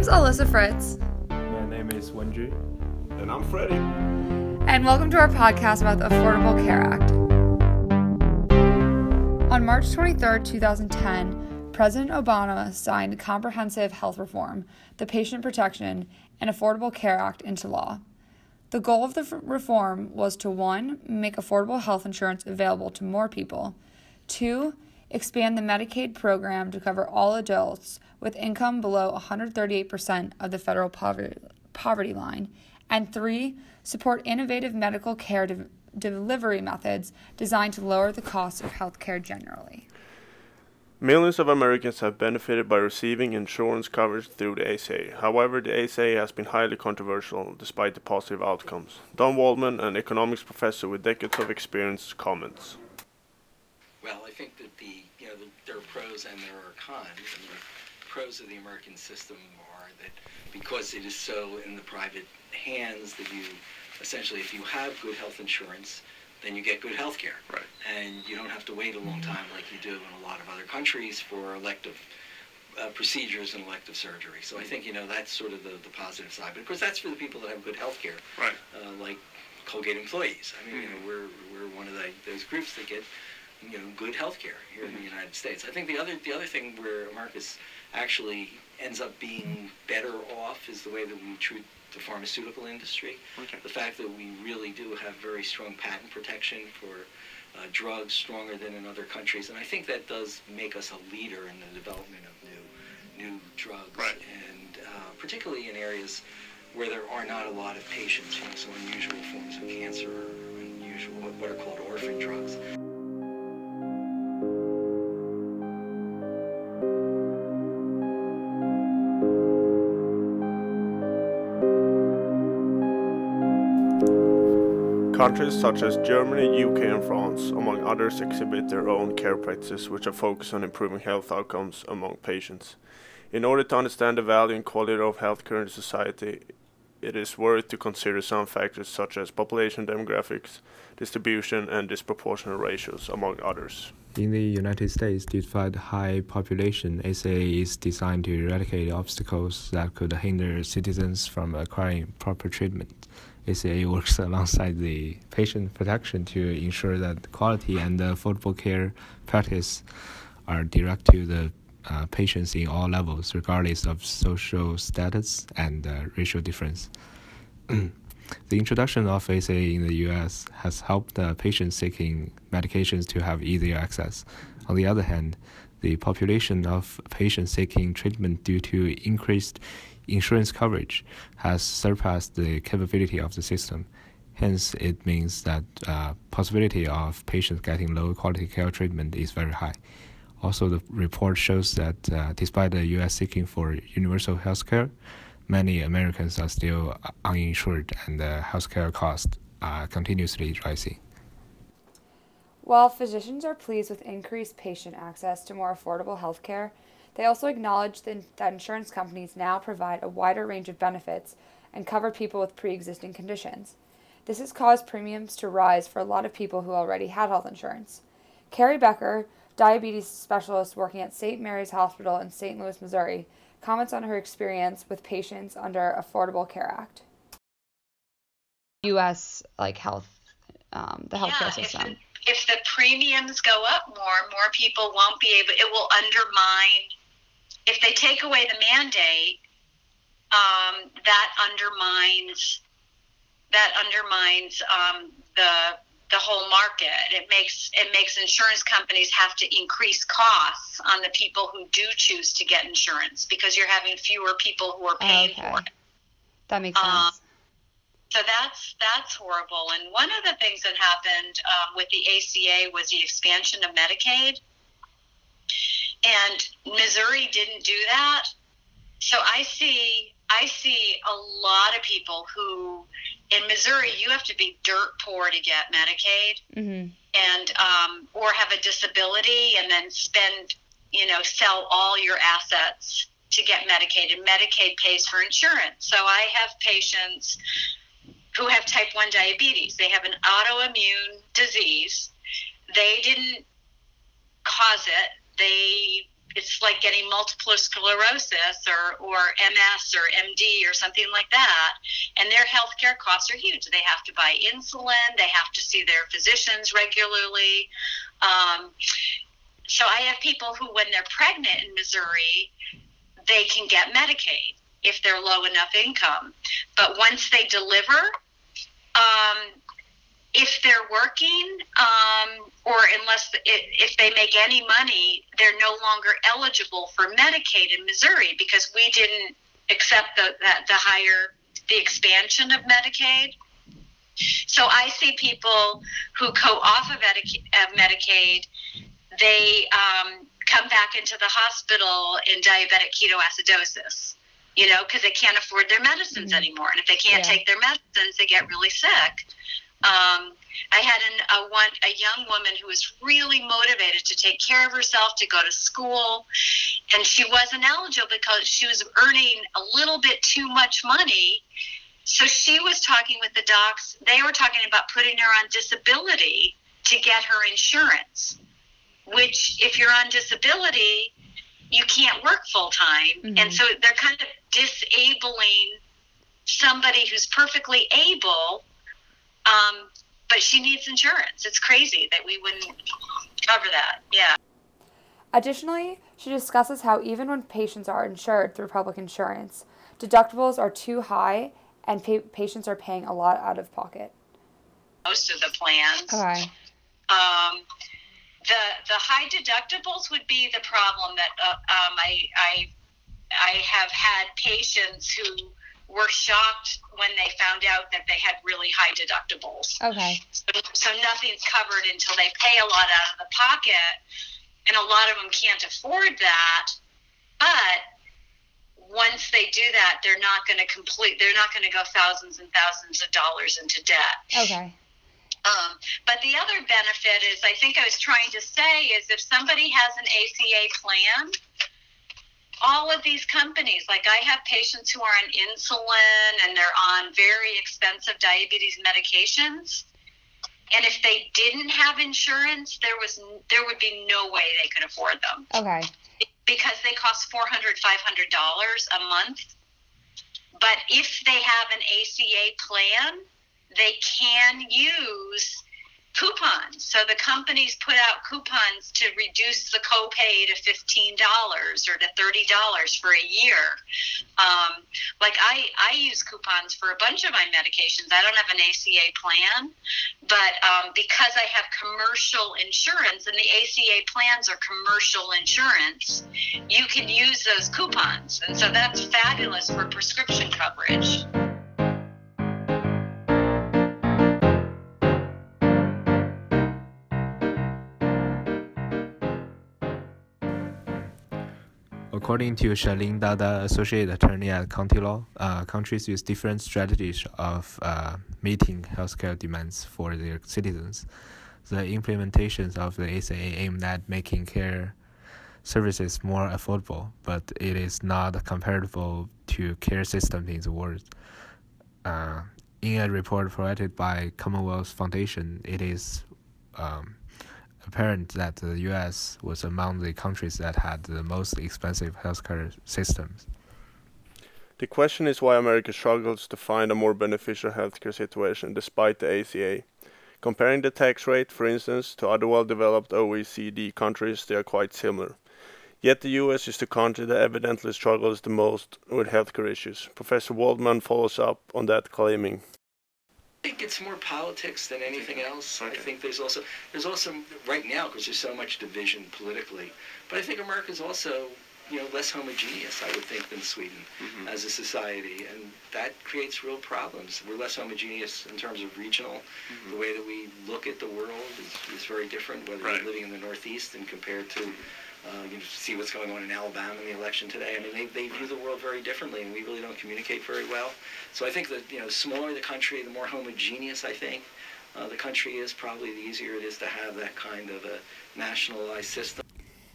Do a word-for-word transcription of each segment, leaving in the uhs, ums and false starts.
name's Alyssa Fritz. My name is Wenji. And I'm Freddy. And welcome to our podcast about the Affordable Care Act. On March twenty-third, two thousand ten, President Obama signed comprehensive health reform, the Patient Protection and Affordable Care Act, into law. The goal of the f- reform was to, one, make affordable health insurance available to more people, two, expand the Medicaid program to cover all adults with income below one hundred thirty-eight percent of the federal poverty, poverty line, and three, support innovative medical care de- delivery methods designed to lower the cost of healthcare generally. Millions of Americans have benefited by receiving insurance coverage through the A C A. However, the A C A has been highly controversial despite the positive outcomes. Don Waldman, an economics professor with decades of experience, comments. Well, I think that the you know the, there are pros and there are cons. And the pros of the American system are that because it is so in the private hands that you essentially, if you have good health insurance, then you get good health care. Right. And you don't have to wait a long time like you do in a lot of other countries for elective uh, procedures and elective surgery. So I think you know that's sort of the, the positive side. But of course, that's for the people that have good health care, right. uh, like Colgate employees. I mean, mm-hmm. you know, we're we're one of the, those groups that get. You know, good health care here in the United States. I think the other the other thing where Marcus actually ends up being better off is the way that we treat the pharmaceutical industry. Okay. The fact that we really do have very strong patent protection for uh, drugs, stronger than in other countries, and I think that does make us a leader in the development of new new drugs, right. and uh, particularly in areas where there are not a lot of patients, you know, so unusual forms of cancer, or unusual what are called orphan drugs. Countries such as Germany, U K and France, among others, exhibit their own care practices which are focused on improving health outcomes among patients. In order to understand the value and quality of healthcare in society, it is worth to consider some factors such as population demographics, distribution and disproportionate ratios, among others. In the United States, despite high population, A C A is designed to eradicate obstacles that could hinder citizens from acquiring proper treatment. A C A works alongside the patient protection to ensure that quality and affordable care practice are direct to the uh, patients in all levels, regardless of social status and uh, racial difference. The introduction of A C A in the U S has helped uh, patients seeking medications to have easier access. On the other hand, the population of patients seeking treatment due to increased insurance coverage has surpassed the capability of the system. Hence, it means that uh, possibility of patients getting low-quality care treatment is very high. Also, the report shows that uh, despite the U S seeking for universal health care, many Americans are still uninsured and the health care costs are continuously rising. While physicians are pleased with increased patient access to more affordable health care, they also acknowledge that insurance companies now provide a wider range of benefits and cover people with pre-existing conditions. This has caused premiums to rise for a lot of people who already had health insurance. Carrie Becker, diabetes specialist working at Saint Mary's Hospital in Saint Louis, Missouri, comments on her experience with patients under Affordable Care Act. U S like health, um, the healthcare yeah, system. If, if the premiums go up more, more people won't be able. It will undermine. If they take away the mandate, um, that undermines that undermines um, the the whole market. It makes it makes insurance companies have to increase costs on the people who do choose to get insurance because you're having fewer people who are paying okay. for it. That makes sense. Um, so that's that's horrible. And one of the things that happened um, with the A C A was the expansion of Medicaid. And Missouri didn't do that. So I see I see a lot of people who, in Missouri, you have to be dirt poor to get Medicaid mm-hmm. and um, or have a disability and then spend, you know, sell all your assets to get Medicaid. And Medicaid pays for insurance. So I have patients who have type one diabetes. They have an autoimmune disease. They didn't cause it. They it's like getting multiple sclerosis or, or M S or M D or something like that. And their healthcare costs are huge. They have to buy insulin. They have to see their physicians regularly. Um, so I have people who, when they're pregnant in Missouri, they can get Medicaid if they're low enough income. But once they deliver, um, if they're working, um, or unless if they make any money, they're no longer eligible for Medicaid in Missouri because we didn't accept the, the, the higher, the expansion of Medicaid. So I see people who go off of Medicaid, they um, come back into the hospital in diabetic ketoacidosis, you know, because they can't afford their medicines mm-hmm. anymore. And if they can't yeah. take their medicines, they get really sick. Um, I had an, a one, a young woman who was really motivated to take care of herself, to go to school, and she wasn't eligible because she was earning a little bit too much money. So she was talking with the docs. They were talking about putting her on disability to get her insurance, which if you're on disability, you can't work full time. Mm-hmm. And so they're kind of disabling somebody who's perfectly able. Um, but she needs insurance. It's crazy that we wouldn't cover that. Yeah. Additionally, she discusses how even when patients are insured through public insurance, deductibles are too high and pa- patients are paying a lot out of pocket. Most of the plans. Okay. Um, the the high deductibles would be the problem that uh, um, I I I have had patients who were shocked when they found out that they had really high deductibles. Okay. So, so nothing's covered until they pay a lot out of the pocket, and a lot of them can't afford that. But once they do that, they're not going to complete, they're not going to go thousands and thousands of dollars into debt. Okay. Um, but the other benefit is, I think I was trying to say, is if somebody has an A C A plan, all of these companies, like I have patients who are on insulin and they're on very expensive diabetes medications. And if they didn't have insurance, there was there would be no way they could afford them. Okay. Because they cost four hundred dollars, five hundred dollars a month. But if they have an A C A plan, they can use coupons. So the companies put out coupons to reduce the copay to fifteen dollars or to thirty dollars for a year. Um, like I, I use coupons for a bunch of my medications. I don't have an A C A plan, but um, because I have commercial insurance, and the A C A plans are commercial insurance, you can use those coupons. And so that's fabulous for prescription coverage. According to Shalin Dada, Associate Attorney at County Law, uh, countries use different strategies of uh, meeting healthcare demands for their citizens. The implementations of the A C A aimed at making care services more affordable, but it is not comparable to care systems in the world. Uh, in a report provided by Commonwealth Foundation, it is um, apparent that the U S was among the countries that had the most expensive healthcare systems. The question is why America struggles to find a more beneficial healthcare situation despite the A C A. Comparing the tax rate, for instance, to other well-developed O E C D countries, they are quite similar. Yet the U S is the country that evidently struggles the most with healthcare issues. Professor Waldman follows up on that, claiming, I think it's more politics than anything else. Okay. I think there's also, there's also right now, because there's so much division politically, but I think America's also, you know, less homogeneous, I would think, than Sweden mm-hmm. as a society, and that creates real problems. We're less homogeneous in terms of regional. Mm-hmm. The way that we look at the world is, is very different, whether right. you're living in the Northeast and compared to, Uh, you see what's going on in Alabama in the election today. I mean, they, they view the world very differently, and we really don't communicate very well. So I think that, you know, the smaller the country, the more homogeneous, I think, uh, the country is, probably the easier it is to have that kind of a nationalized system.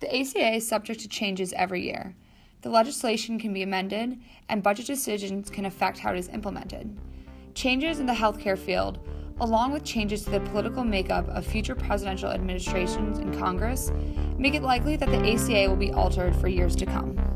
The A C A is subject to changes every year. The legislation can be amended, and budget decisions can affect how it is implemented. Changes in the healthcare field, along with changes to the political makeup of future presidential administrations and Congress, make it likely that the A C A will be altered for years to come.